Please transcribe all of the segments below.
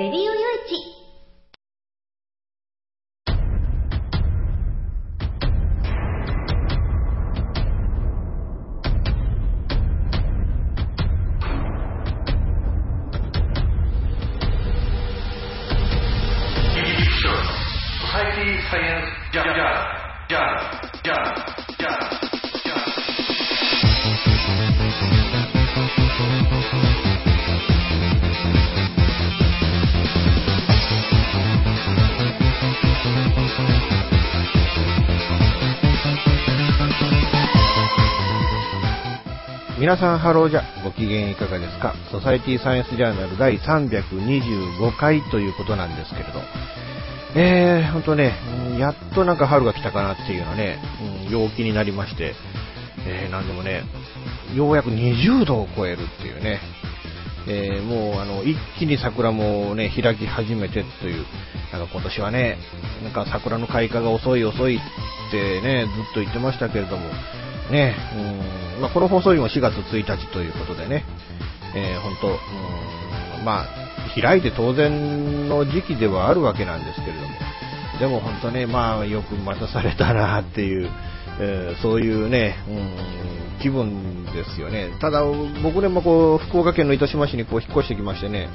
レディオよいち。皆さんハローじゃ、ご機嫌いかがですか。ソサイティサイエンスジャーナル第325回ということなんですけれど、ほんとね、やっとなんか春が来たかなっていうようなね、陽気になりまして、なんでもね、ようやく20度を超えるっていうね、もう一気に桜もね、開き始めてという、なんか今年はね、なんか桜の開花が遅いってね、ずっと言ってましたけれども、ね、まあ、この放送日も4月1日ということでね、本当、まあ、開いて当然の時期ではあるわけなんですけれども、でも本当ね、まあ、よく待たされたなっていう、そういうね、気分ですよね。ただ、僕ね、まあ、こう福岡県の糸島市にこう引っ越してきましてね、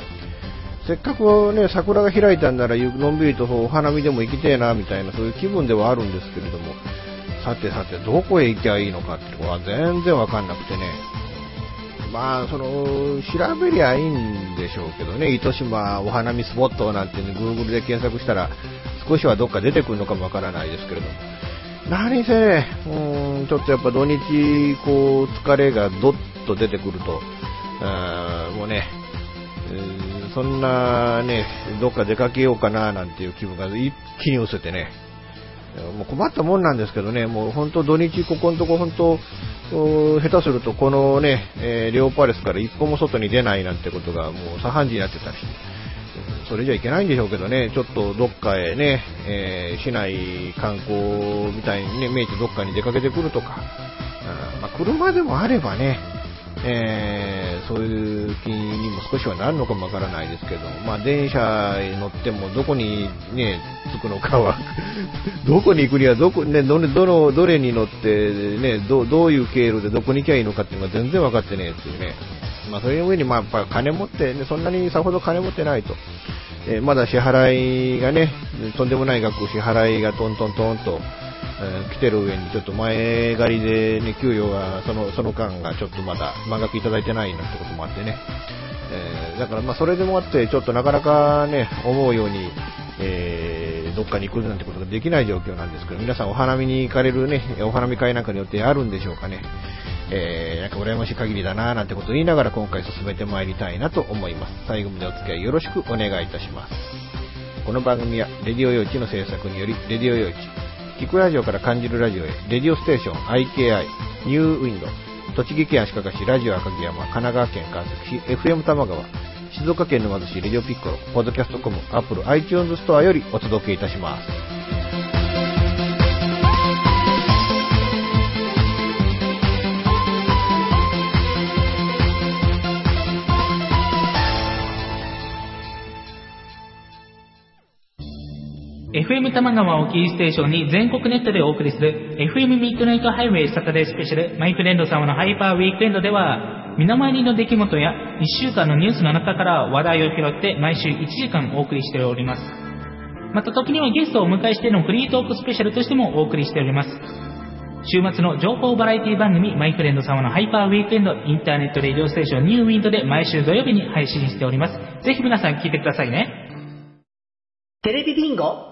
せっかくね、桜が開いたんなら、のんびりとお花見でも行きてえなみたいな、そういう気分ではあるんですけれども、さてどこへ行きゃいいのかってことは全然わかんなくてね、まあ調べりゃいいんでしょうけどね、糸島お花見スポットなんてね、Google で検索したら少しはどっか出てくるのかもわからないですけれども、何せね、ちょっとやっぱ土日こう疲れがどっと出てくると、もうね、そんなね、どっか出かけようかななんていう気分が一気に失せてね、もう困ったもんなんですけどね、もう本当土日ここのとこ本当下手するとこのね、レオパレスから一歩も外に出ないなんてことがもう茶飯事になってたりして、それじゃいけないんでしょうけどね、ちょっとどっかへね、市内観光みたいにね、目地どっかに出かけてくるとか、まあ、車でもあればね、そういう気にも少しはなるのかもわからないですけど、まあ、電車に乗ってもどこに、ね、着くのかはどこに行くにはどれに乗って、ね、どういう経路でどこに行きゃいいのかっていうのが全然分かってねえっていうね、まあ、それの上にまあやっぱ金持って、ね、そんなにさほど金持ってないと、まだ支払いがね、とんでもない額支払いがトンと来てる上に、ちょっと前借りで、ね、給与がその間がちょっとまだ満額いただいてないなんてこともあってね、だからまあそれでもあってちょっとなかなかね、思うように、どっかに行くなんてことができない状況なんですけど、皆さんお花見に行かれるね、お花見会なんかによってあるんでしょうかね、なんか羨ましい限りだなーなんてことを言いながら今回進めてまいりたいなと思います。最後までお付き合いよろしくお願いいたします。この番組はレディオよいちの制作により、レディオよいち聞くラジオから感じるラジオへ、レディオステーション IKI ニューウィンド、栃木県足利市ラジオ赤城山、神奈川県川崎市 FM 玉川、静岡県沼津市レディオピッコロ、ポッドキャストコム、アップル iTunes ストアよりお届けいたします。FM 玉川をキーステーションに全国ネットでお送りする FM ミッドナイトハイウェイサタデースペシャルマイフレンド様のハイパーウィークエンドでは、身の回りの出来事や1週間のニュースの中から話題を拾って毎週1時間お送りしております。また時にはゲストをお迎えしてのフリートークスペシャルとしてもお送りしております。週末の情報バラエティ番組マイフレンド様のハイパーウィークエンド、インターネットレディオステーションニューウィンドで毎週土曜日に配信しております。ぜひ皆さん聞いてくださいね。テレビビンゴ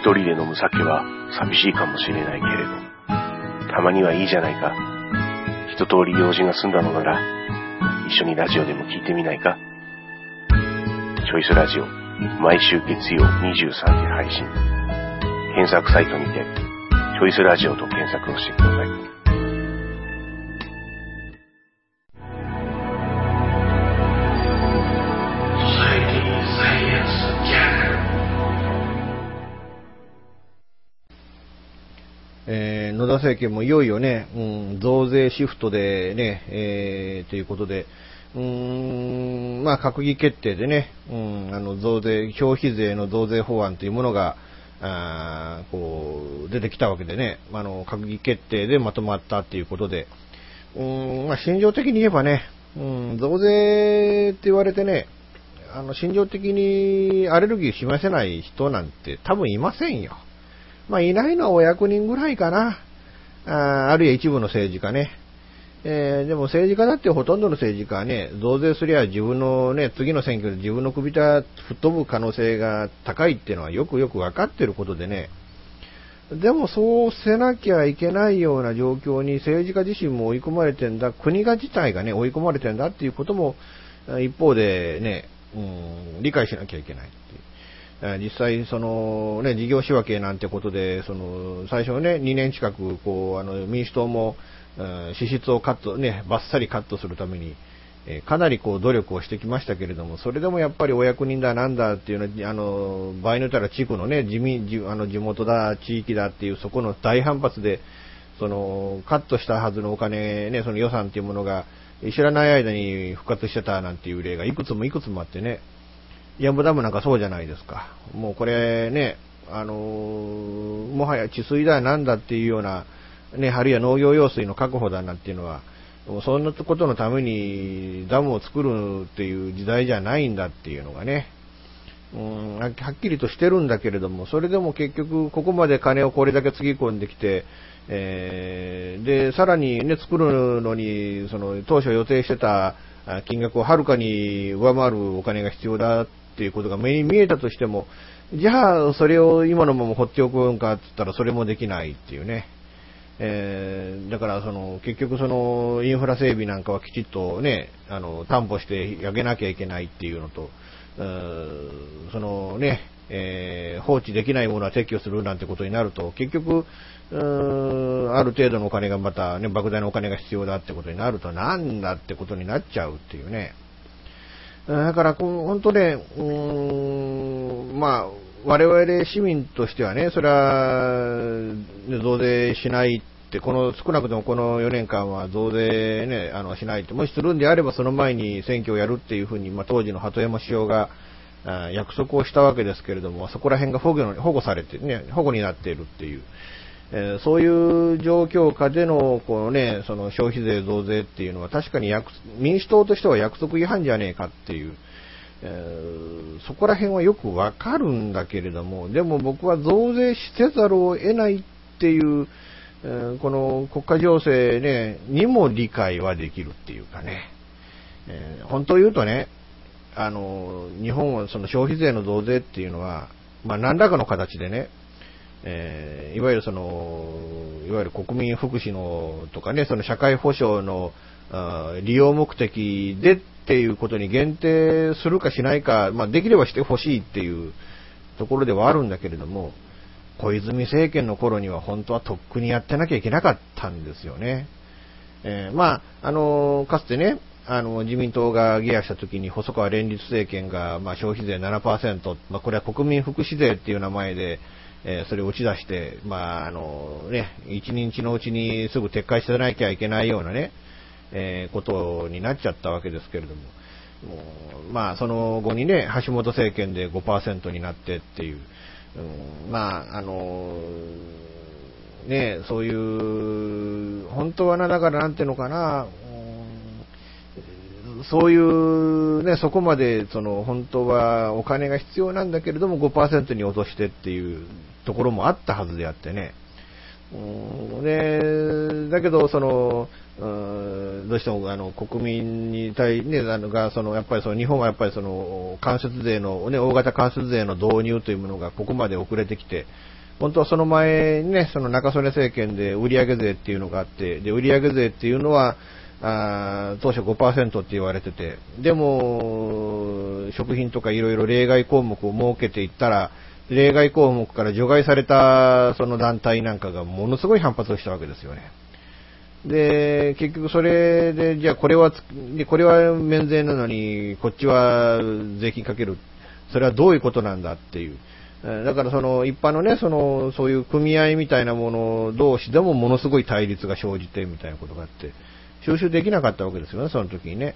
一人で飲む酒は寂しいかもしれないけれど、たまにはいいじゃないか。一通り用事が済んだのなら、一緒にラジオでも聞いてみないか。チョイスラジオ、毎週月曜23時配信。検索サイトにてチョイスラジオと検索をしてください。野田政権もいよいよね、増税シフトでね、ということで、まあ閣議決定でね、増税、消費税の増税法案というものがこう出てきたわけでね、閣議決定でまとまったということで、まあ心情的に言えばね、増税って言われてね、心情的にアレルギー示せない人なんて多分いませんよ。まあいないのはお役人ぐらいかな、あるいは一部の政治家ね。でも政治家だってほとんどの政治家はね、増税すりゃ自分のね、次の選挙で自分の首が吹っ飛ぶ可能性が高いっていうのはよく分かってることでね、でもそうせなきゃいけないような状況に政治家自身も追い込まれてんだ、国が自体がね、追い込まれてんだっていうことも一方でね、理解しなきゃいけないっていう。実際そのね、事業仕分けなんてことで、その最初ね、2年近くこう民主党も支出をカットね、バッサリカットするために、かなりこう努力をしてきましたけれども、それでもやっぱりお役人だなんだっていうのは、場合によったら地区のね、地元だ地域だっていうそこの大反発で、そのカットしたはずのお金ね、その予算っていうものが知らない間に復活してたなんていう例がいくつもあってね、ヤンボダムなんかそうじゃないですか。もうこれね、もはや治水だなんだっていうようなね、あるいは農業用水の確保だなんていうのは、そんなことのためにダムを作るっていう時代じゃないんだっていうのがね、はっきりとしてるんだけれども、それでも結局ここまで金をこれだけつぎ込んできて、でさらにね、作るのにその当初予定してた金額をはるかに上回るお金が必要だっていうことが目に見えたとしても、じゃあそれを今のまま放っておくんかって言ったらそれもできないっていうね。だからその結局そのインフラ整備なんかはきちっとね、担保してあげなきゃいけないっていうのと、そのね、放置できないものは撤去するなんてことになると、結局ある程度のお金がまたね、莫大なお金が必要だってことになると、なんだってことになっちゃうっていうね。だから本当ね、まあ我々市民としてはね、それは増税しないって、少なくともこの4年間は増税ね、しないと、もしするんであればその前に選挙をやるっていうふうに、当時の鳩山首相が約束をしたわけですけれども、そこら辺が保護されてね、保護になっているっていう、そういう状況下でのこのね、その消費税増税っていうのは、確かに民主党としては約束違反じゃねえかっていう。そこら辺はよくわかるんだけれども、でも僕は増税してざるを得ないっていう、この国家情勢、ね、にも理解はできるっていうかね、本当言うとね、日本はその消費税の増税っていうのは、まあ、何らかの形でね、いわゆる国民福祉のとかね、その社会保障の利用目的でっていうことに限定するかしないか、まあ、できればしてほしいっていうところではあるんだけれども、小泉政権の頃には本当はとっくにやってなきゃいけなかったんですよね。まあ、かつてね、自民党が下野した時に細川連立政権が、まあ、消費税 7%、まあ、これは国民福祉税っていう名前で、それを打ち出して、まあ、ね、一日のうちにすぐ撤回してなきゃいけないようなね、ことになっちゃったわけですけれども、まあその後にね、橋本政権で 5% になってっていう、まあね、そういう本当はな、だからなんていうのかな、そういうね、そこまでその本当はお金が必要なんだけれども 5% に落としてっていうところもあったはずであってね。だけどそのどうしても国民に対ね、がそのやっぱりその日本はやっぱりその間接税のね、大型間接税の導入というものがここまで遅れてきて、本当はその前にね、その中曽根政権で売上税っていうのがあって、で売上税っていうのは当初 5% って言われてて、でも食品とかいろいろ例外項目を設けていったら例外項目から除外されたその団体なんかがものすごい反発をしたわけですよね。で、結局それで、じゃあこれは免税なのに、こっちは税金かける。それはどういうことなんだっていう。だからその一般のね、そういう組合みたいなもの同士でもものすごい対立が生じてみたいなことがあって、収集できなかったわけですよね、その時にね。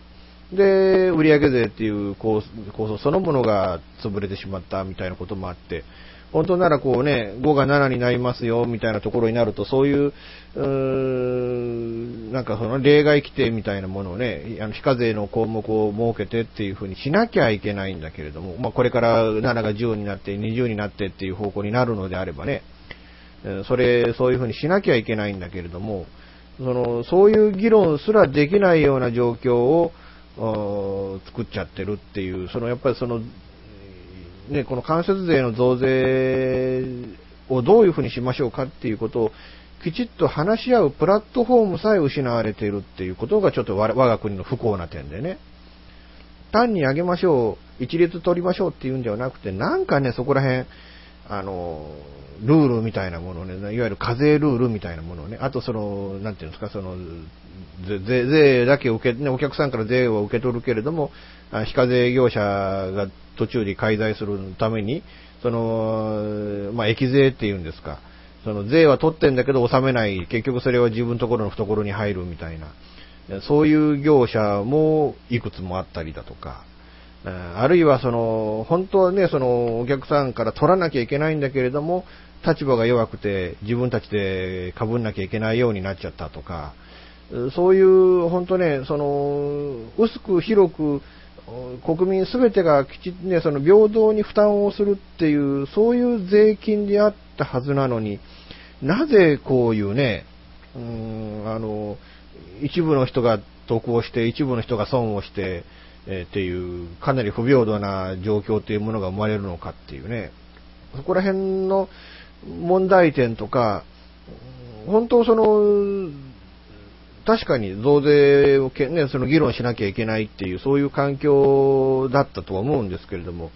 で、売上税っていう構想そのものが潰れてしまったみたいなこともあって、本当ならこうね、5が7になりますよみたいなところになると、そういう、なんかその例外規定みたいなものをね、非課税の項目を設けてっていうふうにしなきゃいけないんだけれども、まあこれから7が10になって20になってっていう方向になるのであればね、そういうふうにしなきゃいけないんだけれども、そういう議論すらできないような状況を、作っちゃってるっていう、やっぱりね、この間接税の増税をどういうふうにしましょうかっていうことをきちっと話し合うプラットフォームさえ失われているっていうことがちょっと我が国の不幸な点でね。単に上げましょう、一律取りましょうっていうんではなくて、なんかね、そこら辺、ルールみたいなものをね、いわゆる課税ルールみたいなものをね、あとなんていうんですか、税だけお客さんから税を受け取るけれども、非課税業者が途中で介在するために、まあ、益税っていうんですか、税は取ってんだけど納めない、結局それは自分のところの懐に入るみたいな、そういう業者もいくつもあったりだとか、あるいは本当はね、お客さんから取らなきゃいけないんだけれども、立場が弱くて自分たちで被んなきゃいけないようになっちゃったとか、そういう本当ね、薄く広く国民すべてがきちっとね、平等に負担をするっていう、そういう税金であったはずなのに、なぜこういうね、一部の人が得をして、一部の人が損をして、っていうかなり不平等な状況というものが生まれるのかっていうね、そこら辺の問題点とか、本当確かに増税をね、議論しなきゃいけないっていう、そういう環境だったとは思うんですけれども、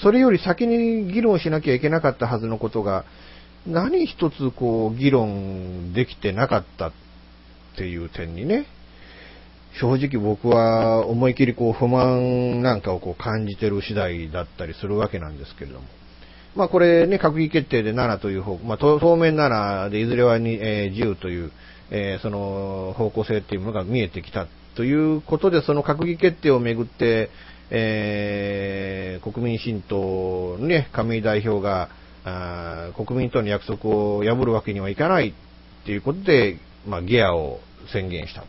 それより先に議論しなきゃいけなかったはずのことが、何一つこう議論できてなかったっていう点にね、正直僕は思い切りこう不満なんかをこう感じてる次第だったりするわけなんですけれども。まあこれね、閣議決定で7という方、まあ当面7でいずれは10という、方向性っていうものが見えてきたということで、その閣議決定をめぐって、国民新党のね、亀井代表が、国民との約束を破るわけにはいかないっていうことで、まあゲアを宣言したと。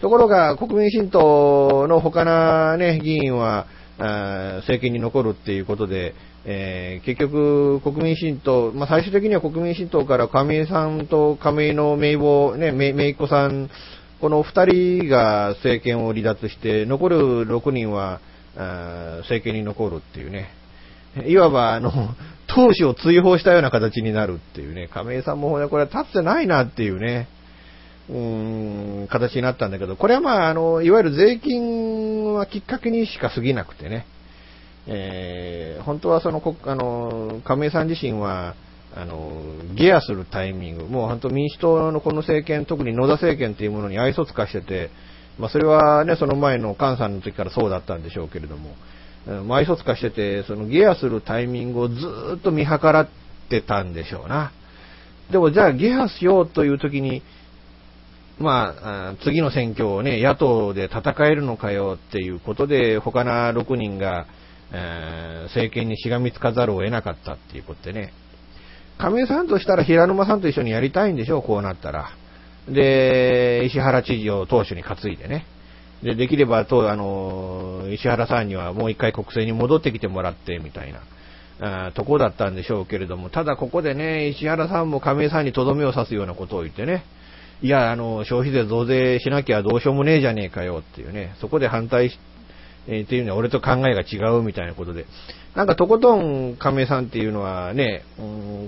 ところが、国民新党の他のね、議員は、政権に残るっていうことで、結局、国民新党、まあ、最終的には国民新党から亀井さんと亀井の名簿、ね、姪っ子さん、この二人が政権を離脱して、残る6人は、政権に残るっていうね。いわば、党首を追放したような形になるっていうね。亀井さんも、これは立ってないなっていうね。形になったんだけど、これはまあ、いわゆる税金はきっかけにしか過ぎなくてね、本当は亀井さん自身は、ゲアするタイミング、もう本当民主党のこの政権、特に野田政権というものに愛想つかしてて、まあそれはね、その前の菅さんの時からそうだったんでしょうけれども、愛想つかしてて、ゲアするタイミングをずーっと見計らってたんでしょうな。でもじゃあゲアしようという時に、まあ、次の選挙をね、野党で戦えるのかよっていうことで、他の6人が、政権にしがみつかざるを得なかったっていうことでね。亀井さんとしたら平沼さんと一緒にやりたいんでしょう、こうなったら。で、石原知事を党首に担いでね。で、できれば石原さんにはもう一回国政に戻ってきてもらって、みたいな。とこだったんでしょうけれども、ただここでね、石原さんも亀井さんにとどめを刺すようなことを言ってね。いや、消費税増税しなきゃどうしようもねえじゃねえかよっていうね、そこで反対っていうのは俺と考えが違うみたいなことで、なんかとことん亀井さんっていうのはね、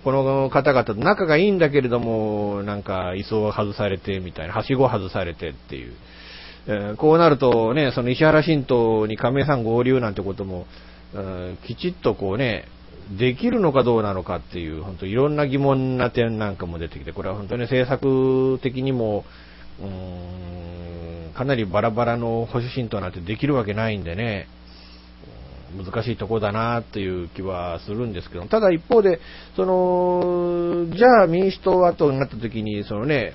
この方々と仲がいいんだけれども、なんか椅子を外されてみたいな、はしごを外されてっていう、こうなるとね、石原新党に亀井さん合流なんてことも、きちっとこうね、できるのかどうなのかっていう、本当いろんな疑問な点なんかも出てきて、これは本当に政策的にも、かなりバラバラの保守神道なんてできるわけないんでね、難しいとこだなっていう気はするんですけど、ただ一方で、その、じゃあ民主党はとなった時に、そのね、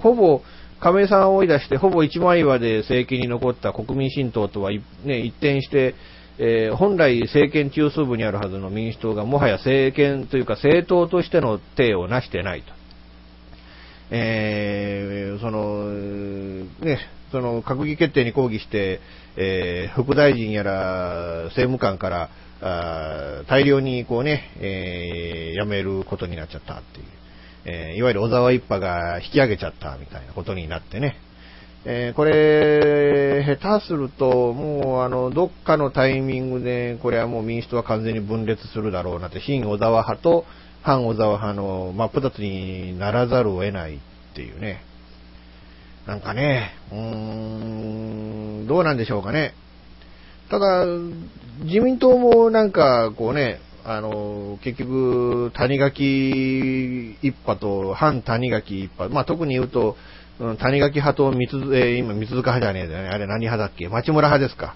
ほぼ亀井さんを追い出して、ほぼ一枚岩で政権に残った国民新党とは、ね、一転して、本来政権中枢部にあるはずの民主党がもはや政権というか政党としての体を成していないと。ね、その閣議決定に抗議して、副大臣やら政務官から大量にこうね、辞めることになっちゃったっていう、いわゆる小沢一派が引き上げちゃったみたいなことになってね、これ下手するともうどっかのタイミングでこれはもう民主党は完全に分裂するだろうなって、新小沢派と反小沢派の真っ二つにならざるを得ないっていうね。なんかね、どうなんでしょうかね。ただ、自民党もなんかこうね、結局、谷垣一派と反谷垣一派、まあ特に言うと、谷垣派と今三塚派じゃねえだよね。あれ何派だっけ？町村派ですか。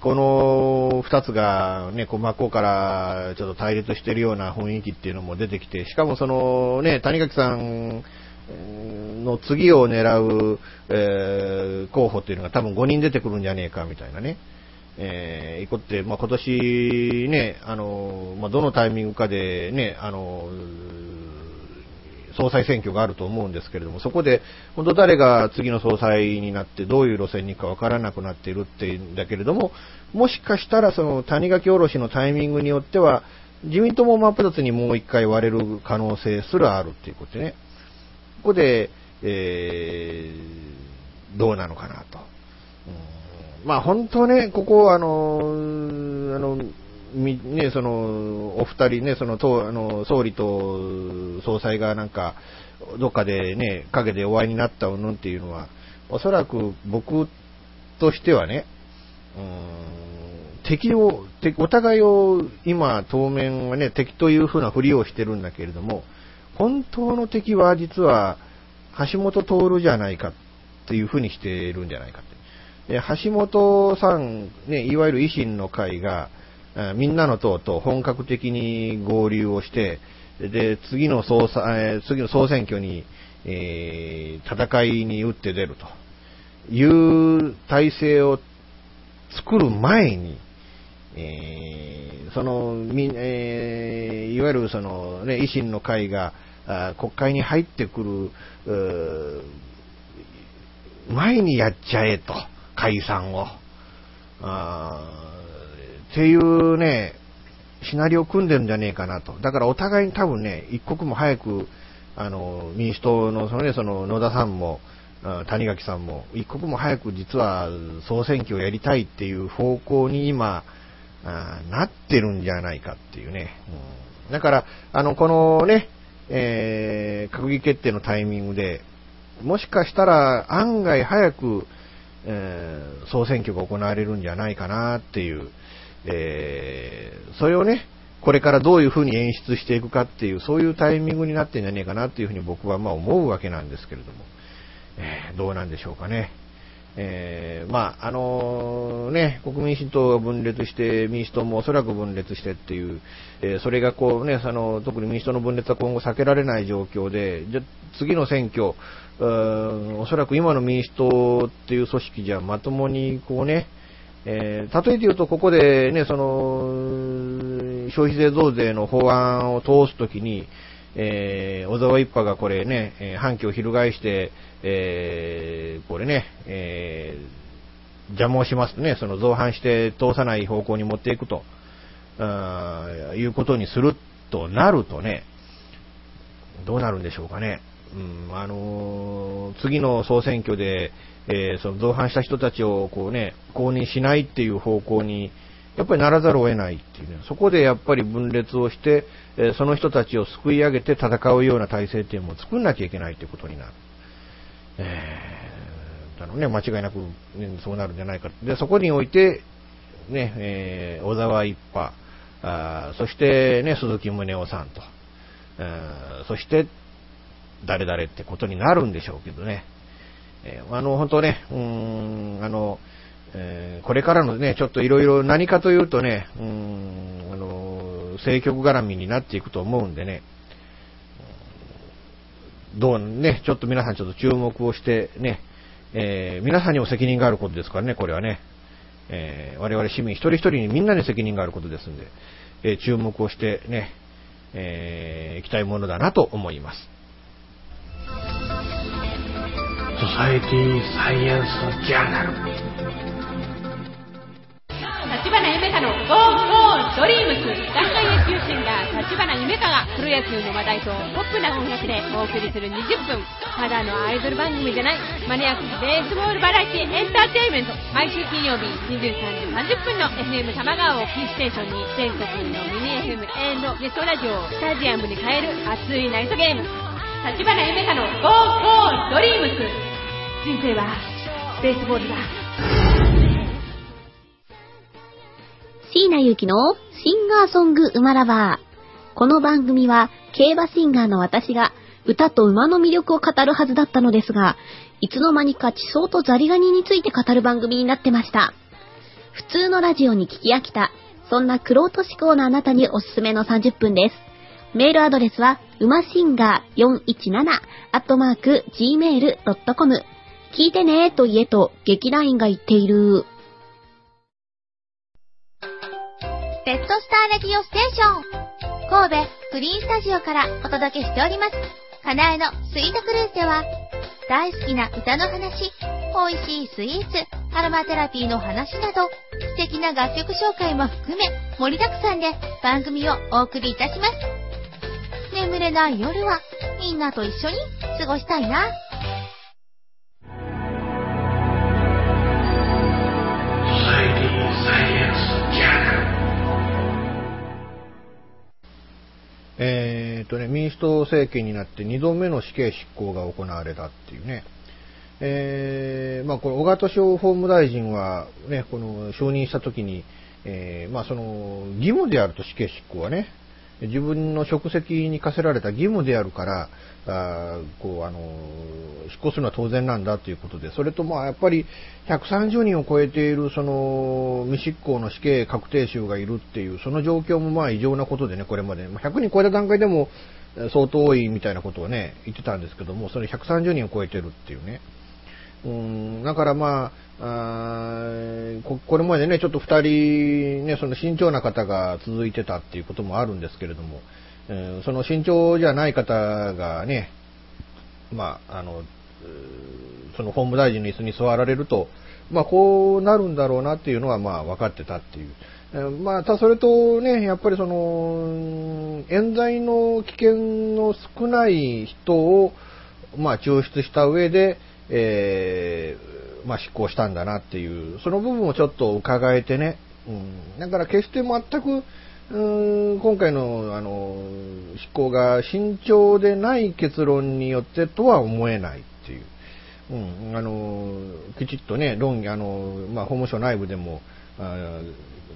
この二つがね、真っ向からちょっと対立してるような雰囲気っていうのも出てきて、しかもそのね、谷垣さん、の次を狙う、候補というのが多分5人出てくるんじゃねえかみたいなね、こって、まあ、今年ね、まあ、どのタイミングかでね、総裁選挙があると思うんですけれども、そこで本当誰が次の総裁になってどういう路線に行くかわからなくなっているっていうんだけれども、もしかしたらその谷垣おろしのタイミングによっては自民党も真っ二つにもう一回割れる可能性すらあるっていうことでね。ここで、どうなのかなと。まあ本当ね、ここね、そのお二人ね、その総理と総裁がなんかどっかでね陰でお会いになったうんぬんっていうのは、おそらく僕としてはね、お互いを今当面はね敵というふうなふりをしてるんだけれども。本当の敵は実は橋本徹じゃないかっていうふうにしているんじゃないかって。で、橋本さん、ね、いわゆる維新の会が、みんなの党と本格的に合流をして、で、次の総選挙に、戦いに打って出るという体制を作る前に、いわゆるその、ね、維新の会が、国会に入ってくる前にやっちゃえと解散をっていうねシナリオを組んでるんじゃねえかなと。だからお互いに多分ね一刻も早く民主党のその野田さんも谷垣さんも一刻も早く実は総選挙をやりたいっていう方向に今なってるんじゃないかっていうね。だからこのね閣議決定のタイミングで、もしかしたら案外早く、総選挙が行われるんじゃないかなっていう、それをね、これからどういうふうに演出していくかっていう、そういうタイミングになってんじゃねえかなっていうふうに僕はまあ思うわけなんですけれども、どうなんでしょうかね。まあ、ね、国民新党が分裂して、民主党もおそらく分裂してっていう、それがこうね、特に民主党の分裂は今後避けられない状況で、じゃ次の選挙、おそらく今の民主党っていう組織じゃまともにこうね、例えて言うとここでね、消費税増税の法案を通すときに、小沢一派がこれね、反旗を翻して、これね、邪魔をしますとね、造反して通さない方向に持っていくと、いうことにするとなるとね、どうなるんでしょうかね。次の総選挙で、造反した人たちをこうね、公認しないっていう方向に、やっぱりならざるを得ないっていうね、そこでやっぱり分裂をして、その人たちをすくい上げて戦うような体制っていうのを作んなきゃいけないっていうことになる。ね、間違いなく、ね、そうなるんじゃないか。で、そこにおいて、ね、小沢一派、そしてね、鈴木宗男さんと、そして誰々ってことになるんでしょうけどね。本当ね、これからのね、ちょっといろいろ何かというとね、政局絡みになっていくと思うんでね、どうね、ちょっと皆さんちょっと注目をしてね、皆さんにも責任があることですからね、これはね、我々市民一人一人にみんなに責任があることですんで、注目をしてね、いきたいものだなと思います。ソサエティサイエンスジャーナル、橘夢香のゴーゴードリームス、団体野球シンガー橘夢香がプロ野球の話題とポップな音楽でお送りする20分、ただのアイドル番組じゃない、マニアックベースボールバラエティエンターテインメント、毎週金曜日23時30分の FM 多摩川をキーステーションに全国のミニ FM& ゲストラジオをスタジアムに変える熱いナイトゲーム、橘夢香のゴーゴードリームス、人生はベースボールだ。椎名ゆうきのシンガーソング馬ラバー。この番組は競馬シンガーの私が歌と馬の魅力を語るはずだったのですが、いつの間にか地層とザリガニについて語る番組になってました。普通のラジオに聞き飽きた、そんな玄人志向のあなたにおすすめの30分です。メールアドレスはumasinger417@gmail.com。聞いてねーと言えと劇団員が言っている。レッドスターレディオステーション神戸グリーンスタジオからお届けしております。かなえのスイートクルーズでは、大好きな歌の話、美味しいスイーツ、アロマテラピーの話など、素敵な楽曲紹介も含め盛りだくさんで番組をお送りいたします。眠れない夜はみんなと一緒に過ごしたいな。民主党政権になって2度目の死刑執行が行われたっていうね。この小川敏夫法務大臣はね、この承認したときに、その義務であると、死刑執行はね、自分の職責に課せられた義務であるから、執行するのは当然なんだということで、それとやっぱり130人を超えているその未執行の死刑確定囚がいるっていう、その状況も異常なことでね、これまで100人超えた段階でも相当多いみたいなことをね言ってたんですけども、それ130人を超えてるっていうね。だからこれまでねちょっと2人ね、その慎重な方が続いてたっていうこともあるんですけれども、その慎重じゃない方がね、その法務大臣の椅子に座られると、こうなるんだろうなっていうのは分かってたっていう。それとね、やっぱりその冤罪の危険の少ない人を抽出した上で、執行したんだなっていう、その部分をちょっと伺えてね、だから決して全く今回の執行が慎重でない結論によってとは思えないっていう、きちっとね論議、法務省内部でも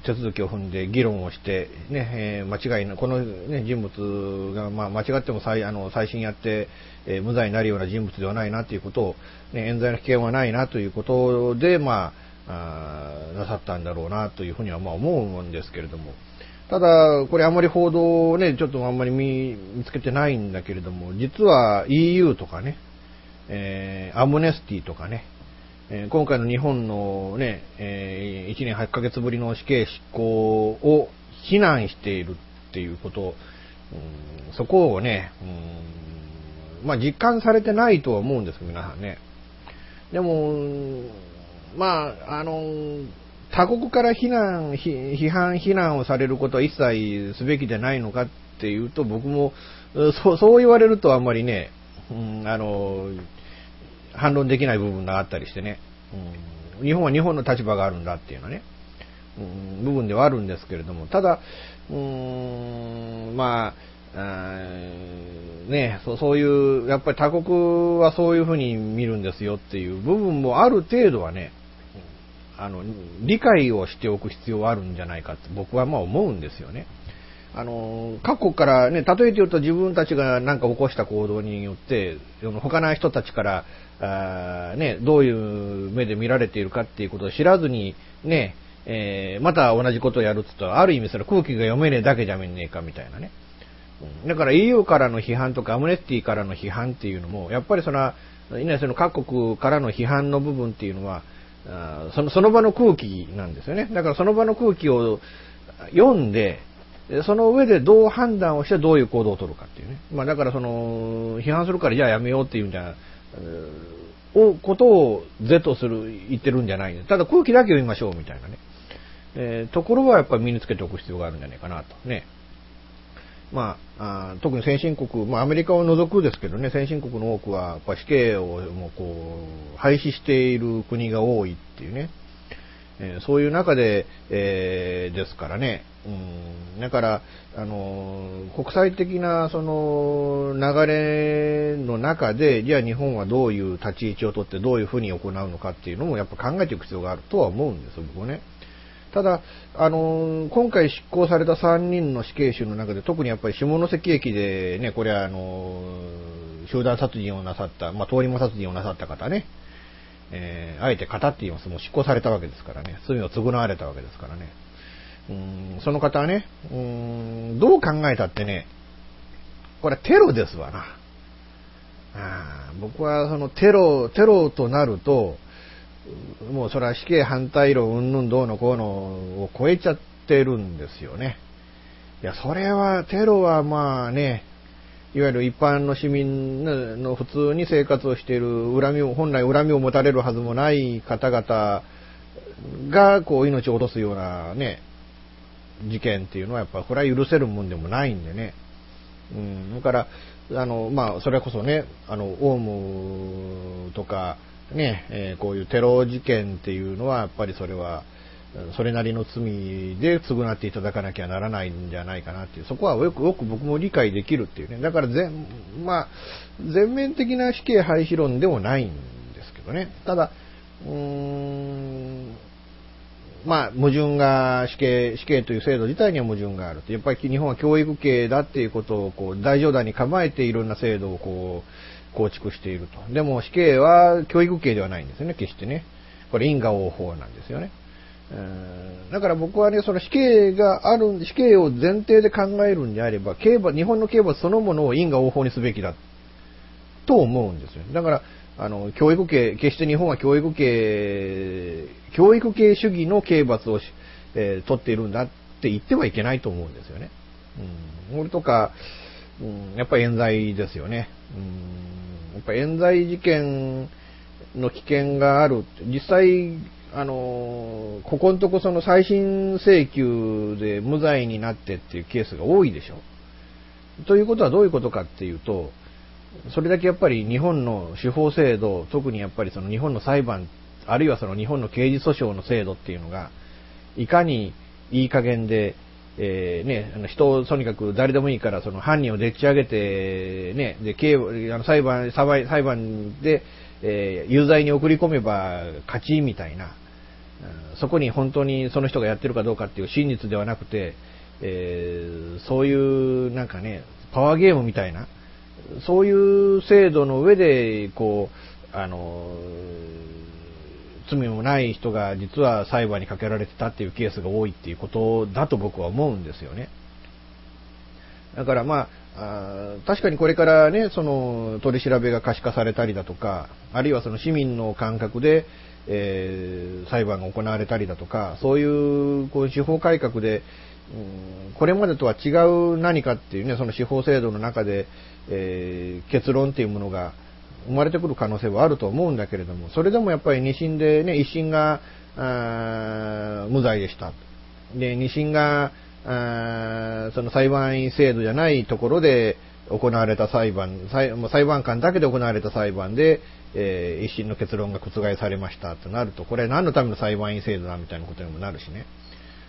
手続きを踏んで議論をしてね、間違いなこの、ね、人物が間違っても再審やって、無罪になるような人物ではないなということを、冤罪の危険はないなということでなさったんだろうなというふうには思うんですけれども、ただこれあまり報道をねちょっとあんまり見つけてないんだけれども、実は EU とかね、アムネスティとかね、今回の日本のね、1年8ヶ月ぶりの死刑執行を非難しているっていうこと、そこをね、実感されてないとは思うんですけど、皆さんね。でも、他国から批判をされることは一切すべきでないのかっていうと、僕もそう言われるとあんまりね、反論できない部分があったりしてね、日本は日本の立場があるんだっていうのはね、部分ではあるんですけれども、ただね、そういうやっぱり他国はそういうふうに見るんですよっていう部分もある程度はね理解をしておく必要はあるんじゃないかって僕はまあ思うんですよね。過去からね、例えて言うと自分たちが何か起こした行動によって他の人たちからね、どういう目で見られているかっていうことを知らずにね、また同じことをやるって言ったらある意味それ空気が読めねえだけじゃねえかみたいなね。だから EU からの批判とかアムネスティからの批判っていうのもやっぱりその各国からの批判の部分っていうのはその場の空気なんですよね。だからその場の空気を読んでその上でどう判断をしてどういう行動を取るかっていうね。まあだから批判するからじゃあやめようっていうんじゃことを是とする言ってるんじゃないんです。ただ空気だけ読みましょうみたいなね、ところはやっぱり身につけておく必要があるんじゃないかなとね。まあ、特に先進国、まあ、アメリカを除くですけどね、先進国の多くはやっぱ死刑をもうこう廃止している国が多いっていうね、そういう中で、ですからね、だから国際的なその流れの中でじゃあ日本はどういう立ち位置をとってどういうふうに行うのかっていうのもやっぱ考えていく必要があるとは思うんですよ、僕はね。ただ今回執行された3人の死刑囚の中で特にやっぱり下関駅でね、これは集団殺人をなさった、まあ、通り魔殺人をなさった方ね、あえて方って言います。もう執行されたわけですからね、罪を償われたわけですからね。その方はね、どう考えたってね、これはテロですわな。僕はそのテロとなるともうそれは死刑反対論うんぬんどうのこうのを超えちゃってるんですよね。いや、それはテロはまあね、いわゆる一般の市民の普通に生活をしている本来恨みを持たれるはずもない方々がこう命を落とすようなね事件っていうのはやっぱこれは許せるもんでもないんでね。だからまあそれこそねオウムとかね、こういうテロ事件っていうのはやっぱりそれはそれなりの罪で償っていただかなきゃならないんじゃないかなっていう、そこはよく僕も理解できるっていうね。だからまあ、全面的な死刑廃止論でもないんですけどね。ただまあ矛盾が死刑という制度自体には矛盾があると。やっぱり日本は教育系だっていうことをこう大冗談に構えていろんな制度をこう構築していると。でも死刑は教育刑ではないんですよね、決してね。これ因果応報なんですよね。だから僕はね、その死刑を前提で考えるんであれば、日本の刑罰そのものを因果応報にすべきだと思うんですよ。だから教育刑、決して日本は教育刑主義の刑罰を取っているんだって言ってはいけないと思うんですよね。俺とかやっぱり冤罪ですよね。やっぱ冤罪事件の危険がある。実際ここのとこその再審請求で無罪になってっていうケースが多いでしょ。ということはどういうことかっていうと、それだけやっぱり日本の司法制度、特にやっぱりその日本の裁判あるいはその日本の刑事訴訟の制度っていうのがいかにいい加減で人をとにかく誰でもいいからその犯人をでっち上げて、ね、で裁判で、有罪に送り込めば勝ちみたいな、そこに本当にその人がやってるかどうかっていう真実ではなくて、そういうなんかねパワーゲームみたいな、そういう制度の上でこう罪もない人が実は裁判にかけられてたっていうケースが多いっていうことだと僕は思うんですよね。だからまあ確かにこれからね、その取り調べが可視化されたりだとか、あるいはその市民の感覚で、裁判が行われたりだとか、そういうこう司法改革でこれまでとは違う何かっていうね、その司法制度の中で、結論っていうものが生まれてくる可能性はあると思うんだけれども、それでもやっぱり二審でね、一審が無罪でした。で、二審がその裁判員制度じゃないところで行われた裁判官だけで行われた裁判で、一審の結論が覆されましたとなると、これ何のための裁判員制度だみたいなことにもなるしね。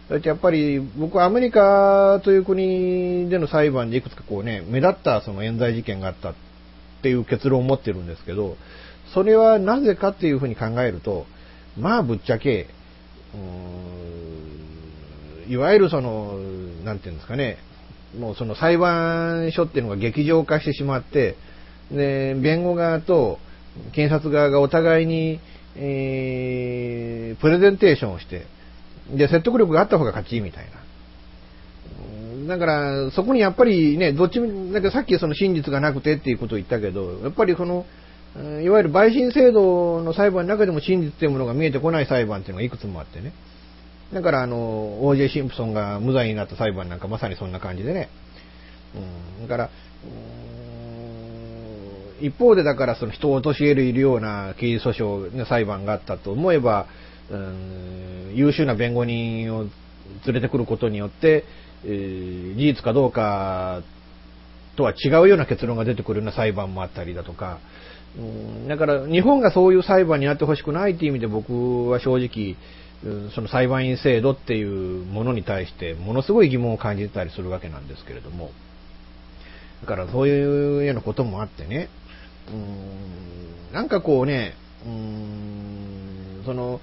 だってやっぱり僕はアメリカという国での裁判でいくつかこうね、目立ったその冤罪事件があったっていう結論を持ってるんですけど、それはなぜかっていうふうに考えると、まあぶっちゃけいわゆるその、なんていうんですかね、もうその裁判所っていうのが劇場化してしまって、で、弁護側と検察側がお互いに、プレゼンテーションをして、で、説得力があった方が勝ちみたいな。だから、そこにやっぱりね、どっちも、だからさっきその真実がなくてっていうことを言ったけど、やっぱりその、いわゆる陪審制度の裁判の中でも真実というものが見えてこない裁判っていうのがいくつもあってね。だからO.J. シンプソンが無罪になった裁判なんかまさにそんな感じでね。だから、一方でだからその人を陥れるような刑事訴訟の裁判があったと思えば、優秀な弁護人を連れてくることによって、事実かどうかとは違うような結論が出てくるような裁判もあったりだとか、だから日本がそういう裁判になってほしくないという意味で僕は正直、その裁判員制度っていうものに対してものすごい疑問を感じてたりするわけなんですけれども、だからそういうようなこともあってね、なんかこうね、その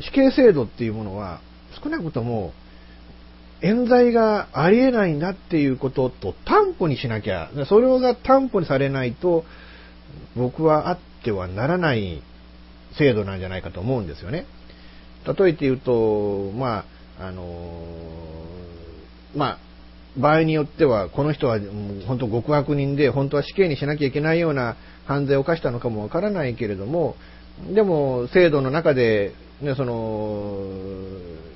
死刑制度っていうものは少なくとも冤罪がありえないんだっていうことと担保にしなきゃ、それが担保にされないと僕はあってはならない制度なんじゃないかと思うんですよね。例えて言うと、場合によってはこの人は本当極悪人で本当は死刑にしなきゃいけないような犯罪を犯したのかもわからないけれども、でも制度の中で、ね、その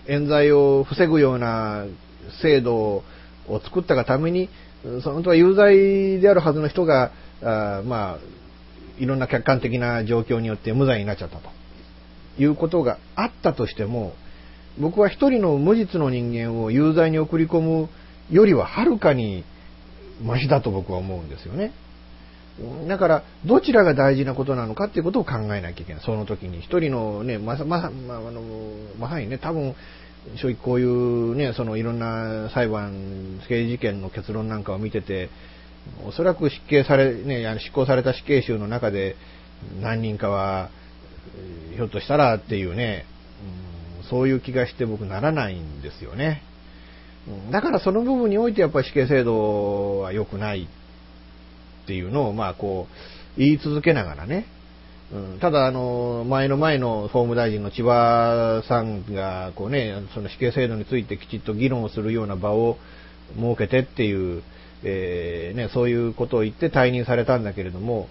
冤罪を防ぐような制度を作ったがために、本当は有罪であるはずの人がいろんな客観的な状況によって無罪になっちゃったということがあったとしても、僕は一人の無実の人間を有罪に送り込むよりははるかにマシだと僕は思うんですよね。だからどちらが大事なことなのかっていうことを考えなきゃいけない。その時に一人のね、まさにね、多分正直こういうね、そのいろんな裁判、刑事事件の結論なんかを見てて、おそらく執行された死刑囚の中で何人かはひょっとしたらっていうね、そういう気がして僕ならないんですよね。だからその部分においてやっぱり死刑制度は良くないっていうのをこう言い続けながらね、ただ前の法務大臣の千葉さんがこうね、その死刑制度についてきちっと議論をするような場を設けてっていう、そういうことを言って退任されたんだけれども、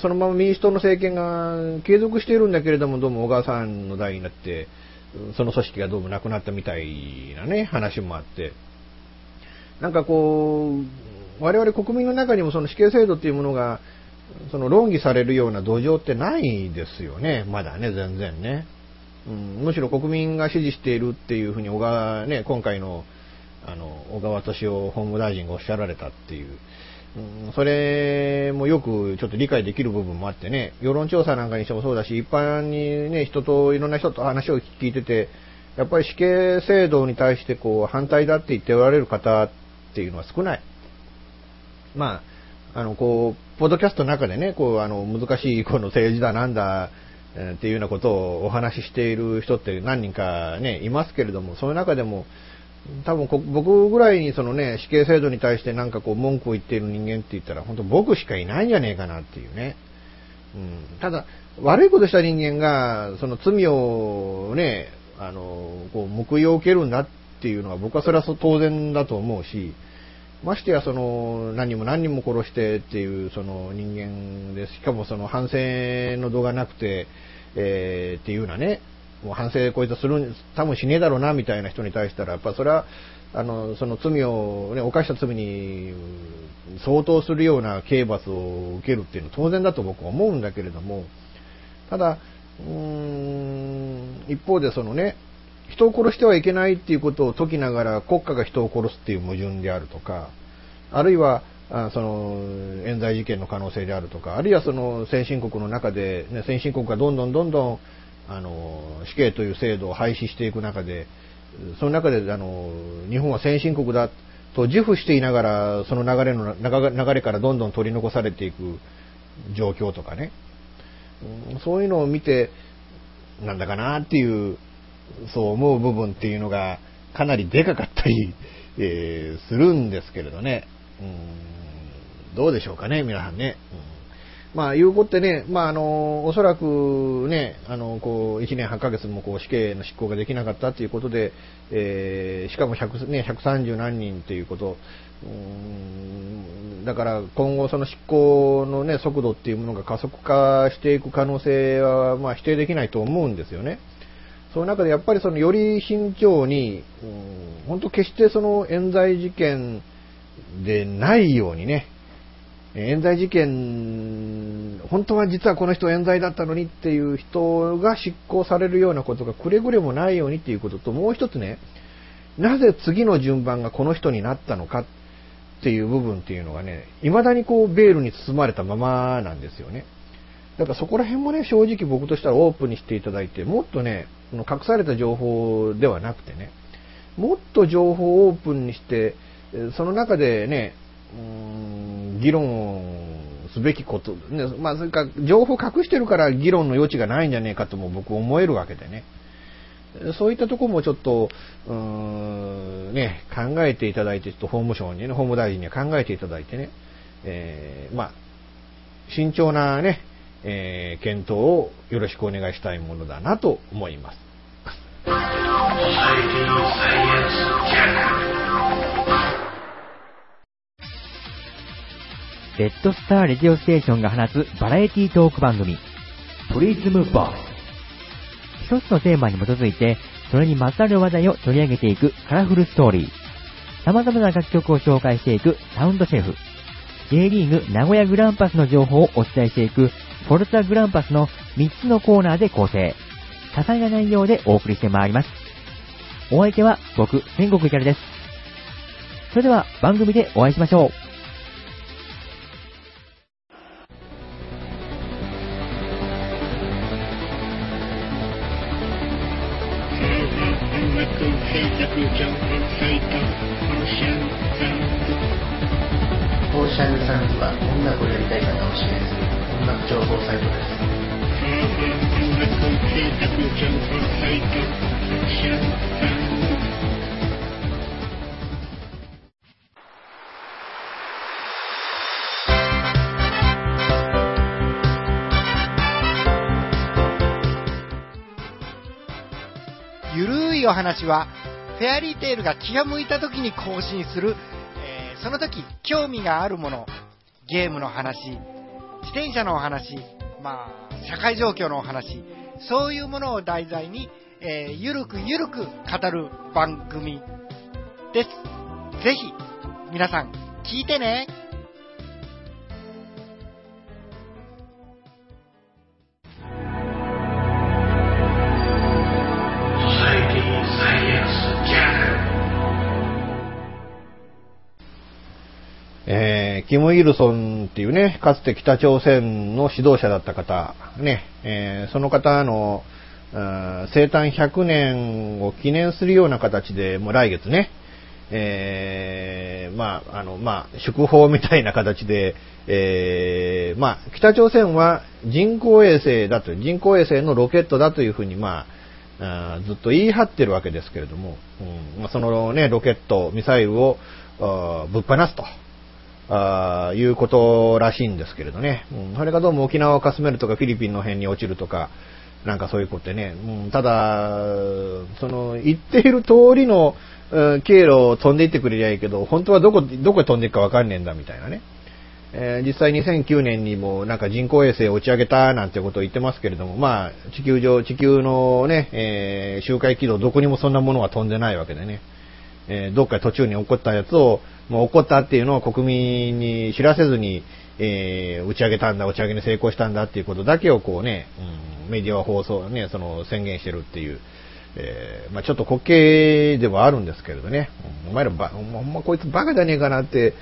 そのまま民主党の政権が継続しているんだけれども、どうも小川さんの代になってその組織がどうもなくなったみたいなね話もあって、なんかこう我々国民の中にもその死刑制度っていうものがその論議されるような土壌ってないですよね、まだね、全然ね、むしろ国民が支持しているっていうふうに今回の小川敏夫法務大臣がおっしゃられたっていう、それもよくちょっと理解できる部分もあってね、世論調査なんかにしてもそうだし、一般にね、いろんな人と話を聞いてて、やっぱり死刑制度に対してこう反対だって言っておられる方っていうのは少ない。こうポッドキャストの中でね、こう難しいこの政治だなんだっていうようなことをお話ししている人って何人かねいますけれども、その中でも多分僕ぐらいにそのね、死刑制度に対してなんかこう文句を言っている人間って言ったら本当僕しかいないんじゃねえかなっていうね。ただ悪いことした人間がその罪をね、こう報いを受けるんだっていうのは僕はそれは当然だと思うし、ましてやその何人も殺してっていうその人間です。しかもその反省の度がなくて、っていうようなね。もう反省こいつする多分しねえだろうなみたいな人に対したら、やっぱそれはその罪を、ね、犯した罪に相当するような刑罰を受けるっていうのは当然だと僕は思うんだけれども、ただ一方でそのね、人を殺してはいけないっていうことを説きながら国家が人を殺すっていう矛盾であるとか、あるいはその冤罪事件の可能性であるとか、あるいはその先進国の中で、ね、先進国がどんどん死刑という制度を廃止していく中で、その中で日本は先進国だと自負していながら、その流れからどんどん取り残されていく状況とかね、そういうのを見て、なんだかなっていう、そう思う部分っていうのがかなりでかかったり、するんですけれどね。どうでしょうかね、皆さんね。まあ、ゆうこってね、まあ、おそらくね、こう、1年8ヶ月もこう、死刑の執行ができなかったということで、しかも130何人ということ、だから今後その執行のね、速度っていうものが加速化していく可能性は、まあ、否定できないと思うんですよね。その中でやっぱりその、より慎重に、本当決してその、冤罪事件でないようにね、冤罪事件、本当は実はこの人冤罪だったのにっていう人が執行されるようなことがくれぐれもないようにっていうことと、もう一つね、なぜ次の順番がこの人になったのかっていう部分っていうのがね、未だにこうベールに包まれたままなんですよね。だからそこら辺もね、正直僕としてはオープンにしていただいて、もっとね、隠された情報ではなくてね、もっと情報をオープンにして、その中でね、議論すべきこと、ね、まあ、それか情報隠してるから議論の余地がないんじゃねえかとも僕思えるわけでね、そういったところもちょっとね、考えていただいて、ちょっと法務大臣には考えていただいてね、まあ、慎重なね、検討をよろしくお願いしたいものだなと思います。レッドスターレディオステーションが放つバラエティトーク番組プリズムボックス。一つのテーマに基づいてそれにまつわる話題を取り上げていくカラフルストーリー。様々な楽曲を紹介していくサウンドシェフ。 J リーグ名古屋グランパスの情報をお伝えしていくフォルツァグランパスの3つのコーナーで構成。多彩な内容でお送りしてまいります。お相手は僕千石光です。それでは番組でお会いしましょう。ゆるいお話はフェアリーテールが気が向いた時に更新する、その時興味があるもの、ゲームの話、自転車のお話、まあ、社会状況のお話、そういうものを題材に、ゆるくゆるく語る番組です。ぜひ皆さん聞いてね。キム・イルソンっていうね、かつて北朝鮮の指導者だった方、ね、その方の生誕100年を記念するような形で、もう来月ね、祝砲みたいな形で、北朝鮮は人工衛星だと、人工衛星のロケットだというふうに、ずっと言い張ってるわけですけれども、そのね、ロケット、ミサイルをぶっ放すと。いうことらしいんですけれどね。それがどうも沖縄をかすめるとかフィリピンの辺に落ちるとか、なんかそういうことでね。ただ、その、言っている通りの経路を飛んでいってくれりゃいいけど、本当はどこへ飛んでいくかわかんねえんだみたいなね。実際2009年にもなんか人工衛星を打ち上げたなんてことを言ってますけれども、地球のね、周回軌道どこにもそんなものは飛んでないわけでね。どっか途中に起こったやつを、もう起こったっていうのを国民に知らせずに、打ち上げに成功したんだっていうことだけをこうね、メディア放送ね、その宣言してるっていう、ちょっと滑稽ではあるんですけれどね、お前らこいつバカじゃねえかなって、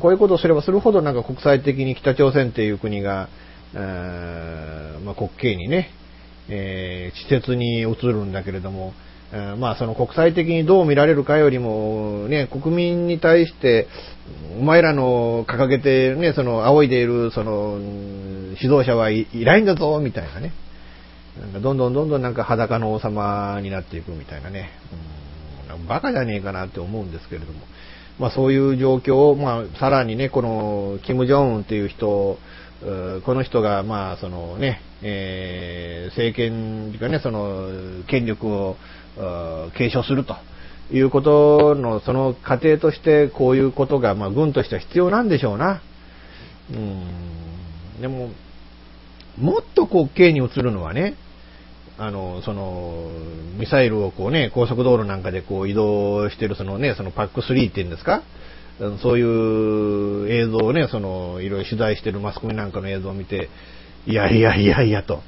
こういうことをすればするほどなんか国際的に北朝鮮っていう国が、滑稽にね、稚拙に映るんだけれども、その国際的にどう見られるかよりも、ね、国民に対して、お前らの掲げて、ね、その、仰いでいる、その、指導者はいないんだぞ、みたいなね。なんかどんどんなんか裸の王様になっていくみたいなね、バカじゃねえかなって思うんですけれども、まあそういう状況を、まあさらにね、このキム・ジョンウンっていう人、この人がまあそのね、政権というかね、その権力を継承するということのその過程としてこういうことがまあ軍としては必要なんでしょうな。でももっとこう軽に映るのはね、そのミサイルをこうね、高速道路なんかでこう移動してるそのね、そのパック3っていうんですか、そういう映像をね、そのいろいろ取材してるマスコミなんかの映像を見て、いやと、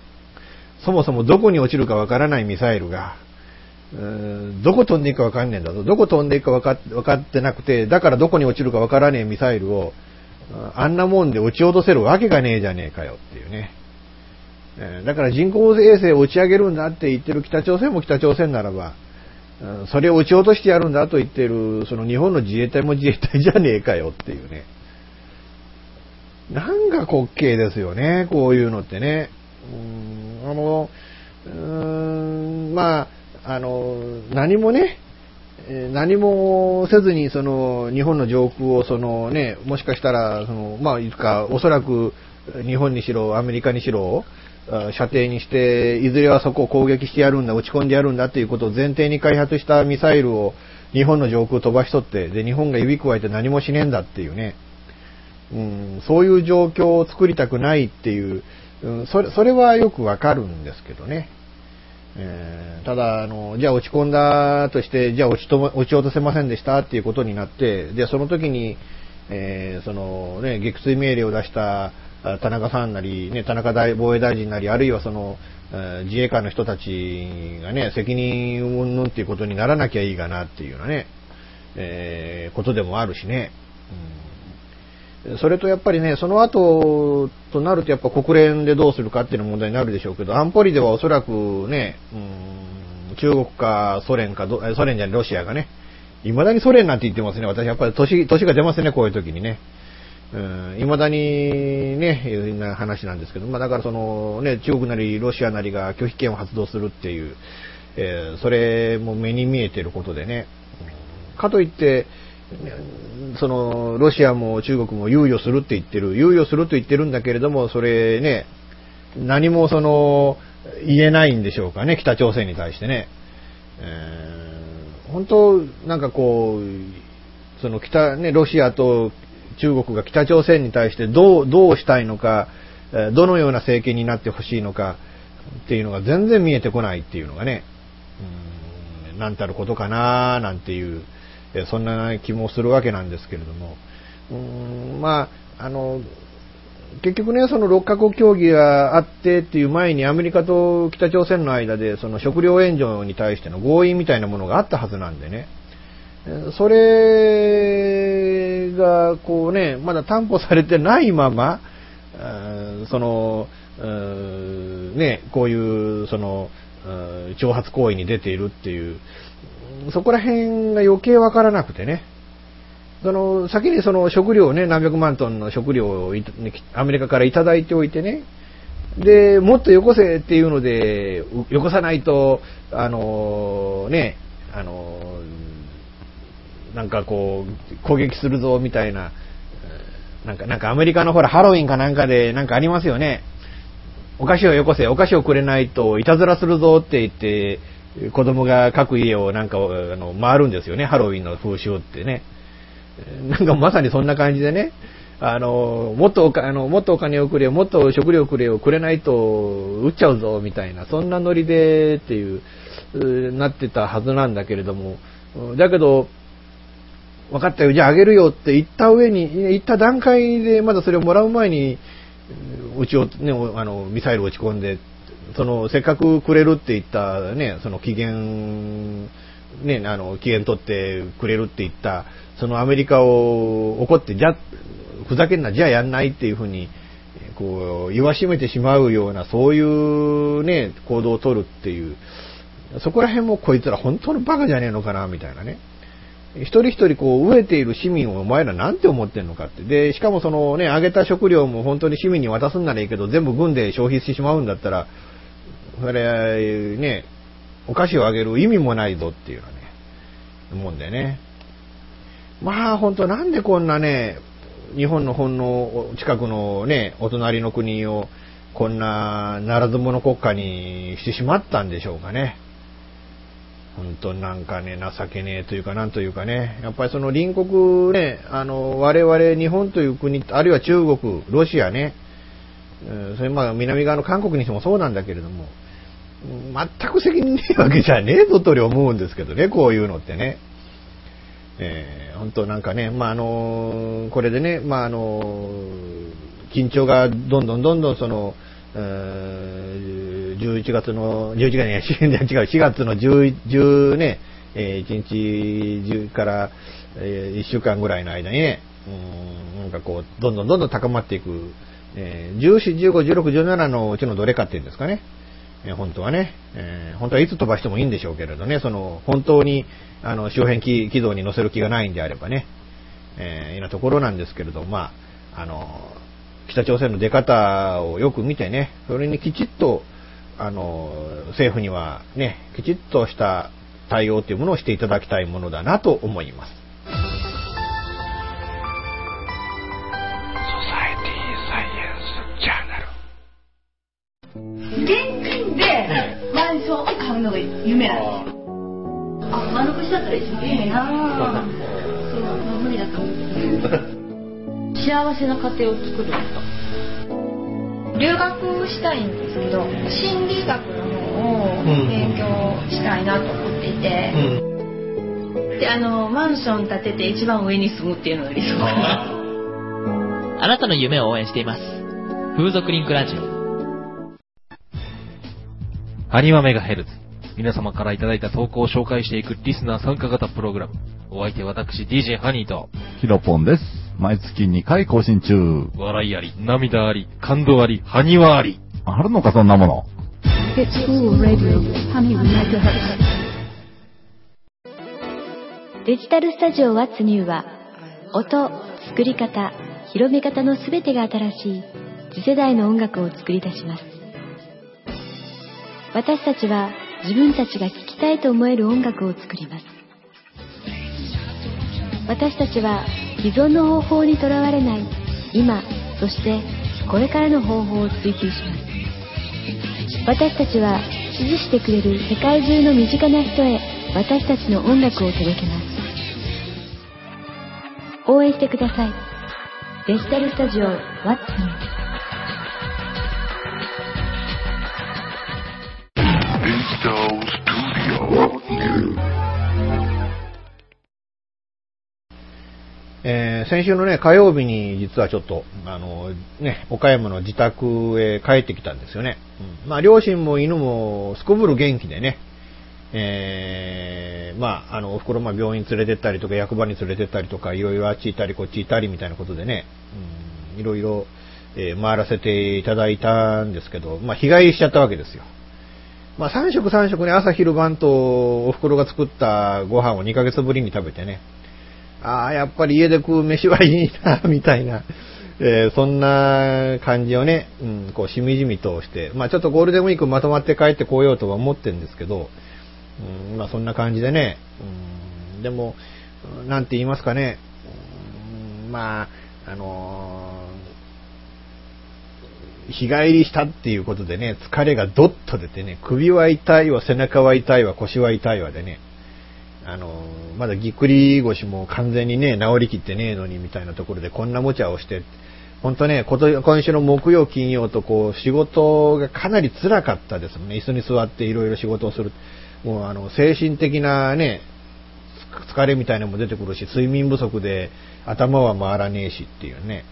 そもそもどこに落ちるかわからないミサイルが、どこ飛んでいくかわかんねえんだと、どこ飛んでいくか分かってなくて、だからどこに落ちるかわからねえミサイルをあんなもんで落ち落とせるわけがねえじゃねえかよっていうね。だから人工衛星を打ち上げるんだって言ってる北朝鮮も北朝鮮ならば、それを打ち落としてやるんだと言ってるその日本の自衛隊も自衛隊じゃねえかよっていうね。なんか滑稽ですよね、こういうのってね。まあ何もせずにその日本の上空をそのね、もしかしたらそのまあいつかおそらく日本にしろアメリカにしろ射程にして、いずれはそこを攻撃してやるんだ、落ち込んでやるんだということを前提に開発したミサイルを日本の上空を飛ばしとって、で、日本が指加えて何もしねえんだっていうね、そういう状況を作りたくないっていう、それはよくわかるんですけどね。ただじゃあ落ち込んだとして、じゃあ落ち落とせませんでしたっていうことになって、で、その時に、そのね、撃墜命令を出した、田中さんなり、ね、田中防衛大臣なり、あるいはその、自衛官の人たちがね、責任云々っていうことにならなきゃいいかなっていうようなね、ことでもあるしね、それとやっぱりね、その後となるとやっぱ国連でどうするかっていう問題になるでしょうけど、安保理ではおそらくね、中国かソ連じゃない、ロシアがね、未だにソ連なんて言ってますね。私やっぱり年が出ますね、こういう時にね。未だにね、いろんな話なんですけど、まあだからそのね、中国なりロシアなりが拒否権を発動するっていう、それも目に見えていることでね、かといって、そのロシアも中国も猶予すると言ってるんだけれども、それね、何もその言えないんでしょうかね、北朝鮮に対してね。本当なんかこう、そのロシアと中国が北朝鮮に対してどうしたいのか、どのような政権になってほしいのかっていうのが全然見えてこないっていうのがね、なんたることかなーなんていう、そんな気もするわけなんですけれども、まあ結局ね、その6カ国協議があってっていう前にアメリカと北朝鮮の間でその食糧援助に対しての合意みたいなものがあったはずなんでね、それがこうね、まだ担保されてないまま、そのね、こういうその挑発行為に出ているっていう、そこら辺が余計わからなくてね、その先にその食料をね、何百万トンの食料をアメリカからいただいておいてね、でもっとよこせっていうのでよこさないとなんかこう攻撃するぞみたいな、なんかアメリカのほらハロウィンかなんかでなんかありますよね。お菓子をよこせ、お菓子をくれないといたずらするぞって言って子供が各家をなんか回るんですよね、ハロウィンの風習ってね。なんかまさにそんな感じでね、もっとお金をくれよ、もっと食料くれよ、くれないと撃っちゃうぞみたいな、そんなノリでっていうなってたはずなんだけれども、だけど分かったよ、じゃああげるよって言った段階で、まだそれをもらう前にミサイルを打ち込んで、そのせっかくくれるって言ったね、その期限取ってくれるって言ったそのアメリカを怒って、じゃふざけんな、じゃあやんないっていうふうにこう言わしめてしまうような、そういうね行動を取るっていう、そこら辺もこいつら本当のバカじゃねえのかなみたいなね。一人一人こう飢えている市民をお前らなんて思ってんのかって。で、しかもそのね、あげた食料も本当に市民に渡すんならいいけど、全部軍で消費してしまうんだったら、それね、お菓子をあげる意味もないぞっていうのはね、もんでね。まあ、ほんとなんでこんなね、日本のほんの近くのね、お隣の国をこんなならず者国家にしてしまったんでしょうかね。本当なんかね、情けねえというかなんというかね、やっぱりその隣国ね、我々日本という国、あるいは中国、ロシアね、それまあ南側の韓国にしてもそうなんだけれども、全く責任ねえわけじゃねえぞと思うんですけどね、こういうのってね。本当なんかね、まあこれでね、まあ緊張がどんどんその、4月の10ね、1日から1週間ぐらいの間にね、なんかこう、どんどん高まっていく、14、15、16、17のうちのどれかっていうんですかね、本当はね、本当はいつ飛ばしてもいいんでしょうけれどね、その、本当に、周辺軌道に乗せる気がないんであればね、いうなところなんですけれど、まあ、北朝鮮の出方をよく見てね、それにきちっと、政府にはね、きちっとした対応というものをしていただきたいものだなと思います。ソサエティサイエンスジャーナル。現金でマンションを買うのが夢なんですよ。あ、丸腰だったら一番いいなぁ。そう、まあ、無理だと思うんですけど。幸せな家庭を作ること。留学したいんですけど、心理学の方を勉強したいなと思っていて、でマンション建てて一番上に住むっていうのが理想かな。あなたの夢を応援しています。風俗リンクラジオ。ハニワメガヘルツ。皆様からいただいた投稿を紹介していくリスナー参加型プログラム。お相手私 DJ ハニーとヒロポンです。毎月2回更新中。笑いあり、涙あり、感動あり、ハニワあり。あるのかそんなもの。デジタルスタジオワッツニューは音、作り方、広め方のすべてが新しい次世代の音楽を作り出します。私たちは自分たちが聴きたいと思える音楽を作ります。私たちは既存の方法にとらわれない今、そしてこれからの方法を追求します。私たちは支持してくれる世界中の身近な人へ私たちの音楽を届けます。応援してください。デジタルスタジオ What's New。先週のね、火曜日に実はちょっと、ね、岡山の自宅へ帰ってきたんですよね。まあ、両親も犬もすこぶる元気でね、まあ、おふくろも病院連れてったりとか、役場に連れてったりとか、いろいろあっち行ったり、こっち行ったりみたいなことでね、いろいろ回らせていただいたんですけど、まあ、日帰りしちゃったわけですよ。まあ、3食ね、朝昼晩とおふくろが作ったご飯を2ヶ月ぶりに食べてね、ああ、やっぱり家で食う飯はいいな、みたいな、そんな感じをね、こう、しみじみとして、まぁ、ちょっとゴールデンウィークまとまって帰ってこようとは思ってるんですけど、まぁ、そんな感じでね、でも、なんて言いますかね、まぁ、日帰りしたっていうことでね、疲れがどっと出てね、首は痛いわ、背中は痛いわ、腰は痛いわでね、まだぎっくり腰も完全にね、治りきってねえのにみたいなところでこんな無茶をして、ほんとね、今週の木曜、金曜とこう、仕事がかなり辛かったですね。椅子に座っていろいろ仕事をする。もう精神的なね、疲れみたいなのも出てくるし、睡眠不足で頭は回らねえしっていうね。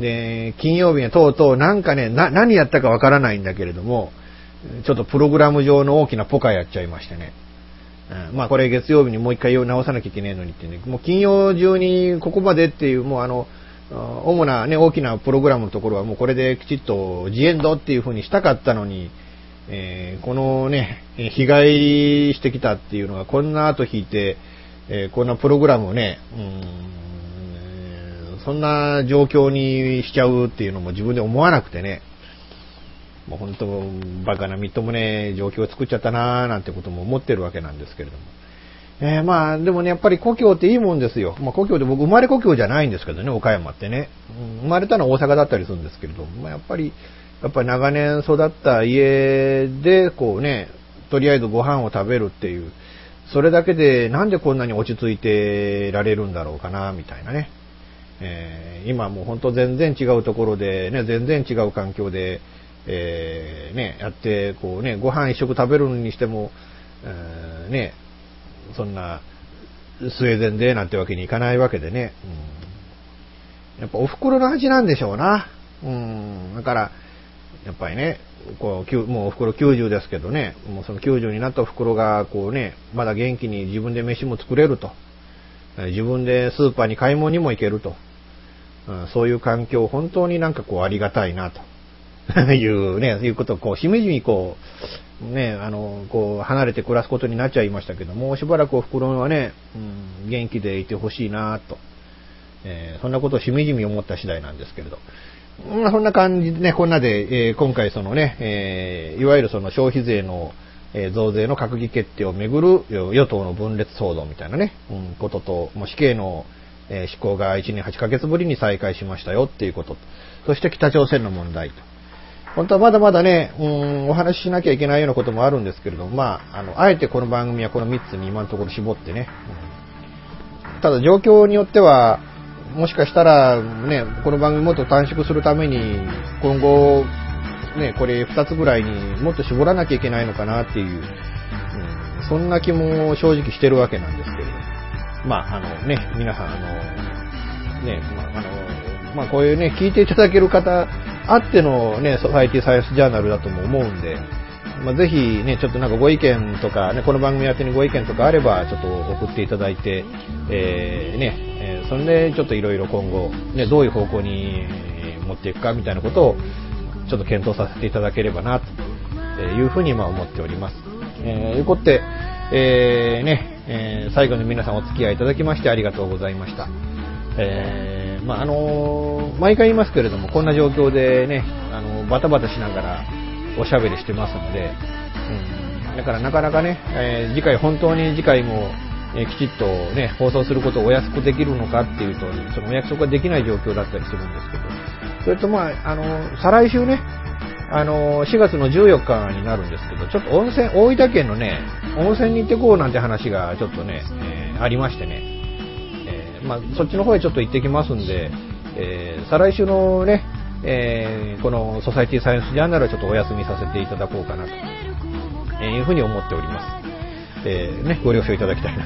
で、金曜日にはとうとうなんかね、何やったかわからないんだけれども、ちょっとプログラム上の大きなポカやっちゃいましてね。まあこれ月曜日にもう一回直さなきゃいけないのにってね、もう金曜中にここまでっていう、もう主なね、大きなプログラムのところはもうこれできちっとジエンドっていう風にしたかったのに、このね、日帰りしてきたっていうのがこんな後引いて、こんなプログラムをね、そんな状況にしちゃうっていうのも自分で思わなくてね、もう本当バカなみっともねえ状況を作っちゃったなーなんてことも思ってるわけなんですけれども、まあでもねやっぱり故郷っていいもんですよ。まあ故郷で僕生まれ故郷じゃないんですけどね、岡山ってね、生まれたのは大阪だったりするんですけれども、まあ、やっぱり長年育った家でこうねとりあえずご飯を食べるっていうそれだけでなんでこんなに落ち着いてられるんだろうかなみたいなね、今もう本当全然違うところでね全然違う環境で、ねやってこうねご飯一食食べるのにしても、ねそんなスウェーデンでなんてわけにいかないわけでね、やっぱお袋の味なんでしょうな。だからやっぱりねこうもうお袋90ですけどね、もうその90になったお袋がこうねまだ元気に自分で飯も作れると、自分でスーパーに買い物にも行けると、そういう環境本当になんかこうありがたいなというねいうことをこうしみじみこうねこう離れて暮らすことになっちゃいましたけども、しばらくお袋はね、元気でいてほしいなと、そんなことをしみじみ思った次第なんですけれど。そんな感じでね、こんなで、今回そのね、いわゆるその消費税の、増税の閣議決定をめぐる与党の分裂騒動みたいなね、ことと、もう死刑の、施行が1年8ヶ月ぶりに再開しましたよっていうことと、そして北朝鮮の問題と。本当はまだまだね、お話ししなきゃいけないようなこともあるんですけれども、まあ、あえてこの番組はこの3つに今のところ絞ってね、ただ状況によっては、もしかしたらねこの番組もっと短縮するために今後ねこれ2つぐらいにもっと絞らなきゃいけないのかなっていう、そんな気も正直してるわけなんですけれど、まあね皆さんねまあこういうね聞いていただける方あってのねソサイティサイエンスジャーナルだとも思うんで、まあぜひねちょっとなんかご意見とかねこの番組宛てにご意見とかあればちょっと送っていただいて、ね。それでちょっといろいろ今後、ね、どういう方向に持っていくかみたいなことをちょっと検討させていただければなというふうにまあ思っております。いうことで、ね、最後に皆さんお付き合いいただきましてありがとうございました。まあ毎回言いますけれどもこんな状況でねバタバタしながらおしゃべりしてますので、だからなかなかね、次回もきちっとね放送することをお約束できるのかっていうとそのお約束ができない状況だったりするんですけど、それとまあ再来週ね4月の14日になるんですけど、ちょっと温泉大分県のね温泉に行ってこうなんて話がちょっとね、ありましてね、まあそっちの方へちょっと行ってきますんで、再来週のね、このソサイティサイエンスジャーナルはちょっとお休みさせていただこうかなというふうに思っております。ね、ご了承いただきたいな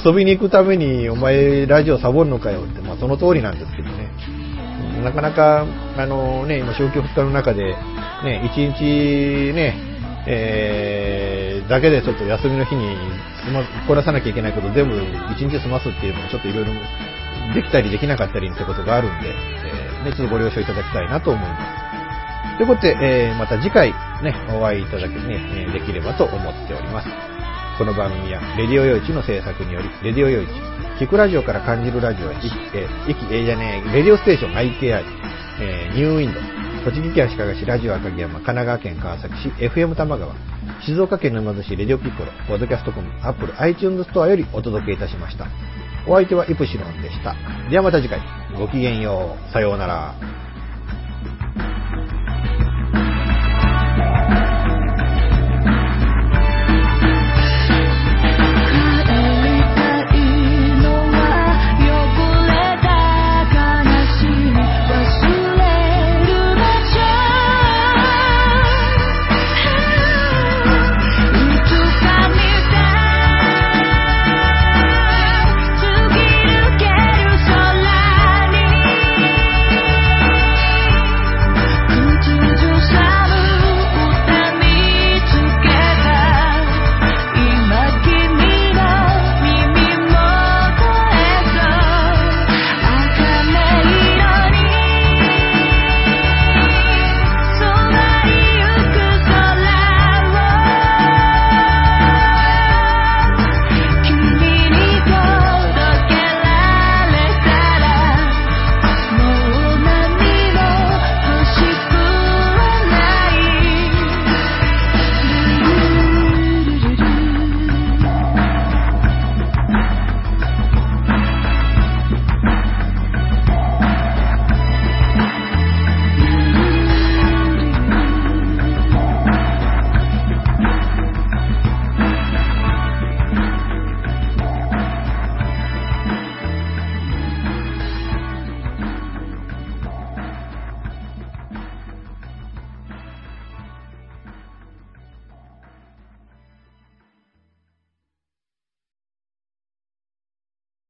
遊びに行くためにお前ラジオサボるのかよって、まあ、その通りなんですけどね、なかなかね今週休2日の中で、ね、1日ね、だけでちょっと休みの日にこなさなきゃいけないこと全部1日済ますっていうのもちょっといろいろできたりできなかったりってことがあるんで、ね、ちょっとご了承いただきたいなと思います。ということで、また次回ねお会いいただけ、ね、できればと思っております。この番組はレディオヨイチの制作により、レディオヨイチ、聞くラジオから感じるラジオは、レディオステーション IKI、ニューウィンド、栃木県足利市ラジオ赤城山、神奈川県川崎市 FM 玉川、静岡県沼津市レディオピッコロ、ポッドキャストコム、アップル、iTunes ストアよりお届けいたしました。お相手はイプシロンでした。ではまた次回、ごきげんよう、さようなら。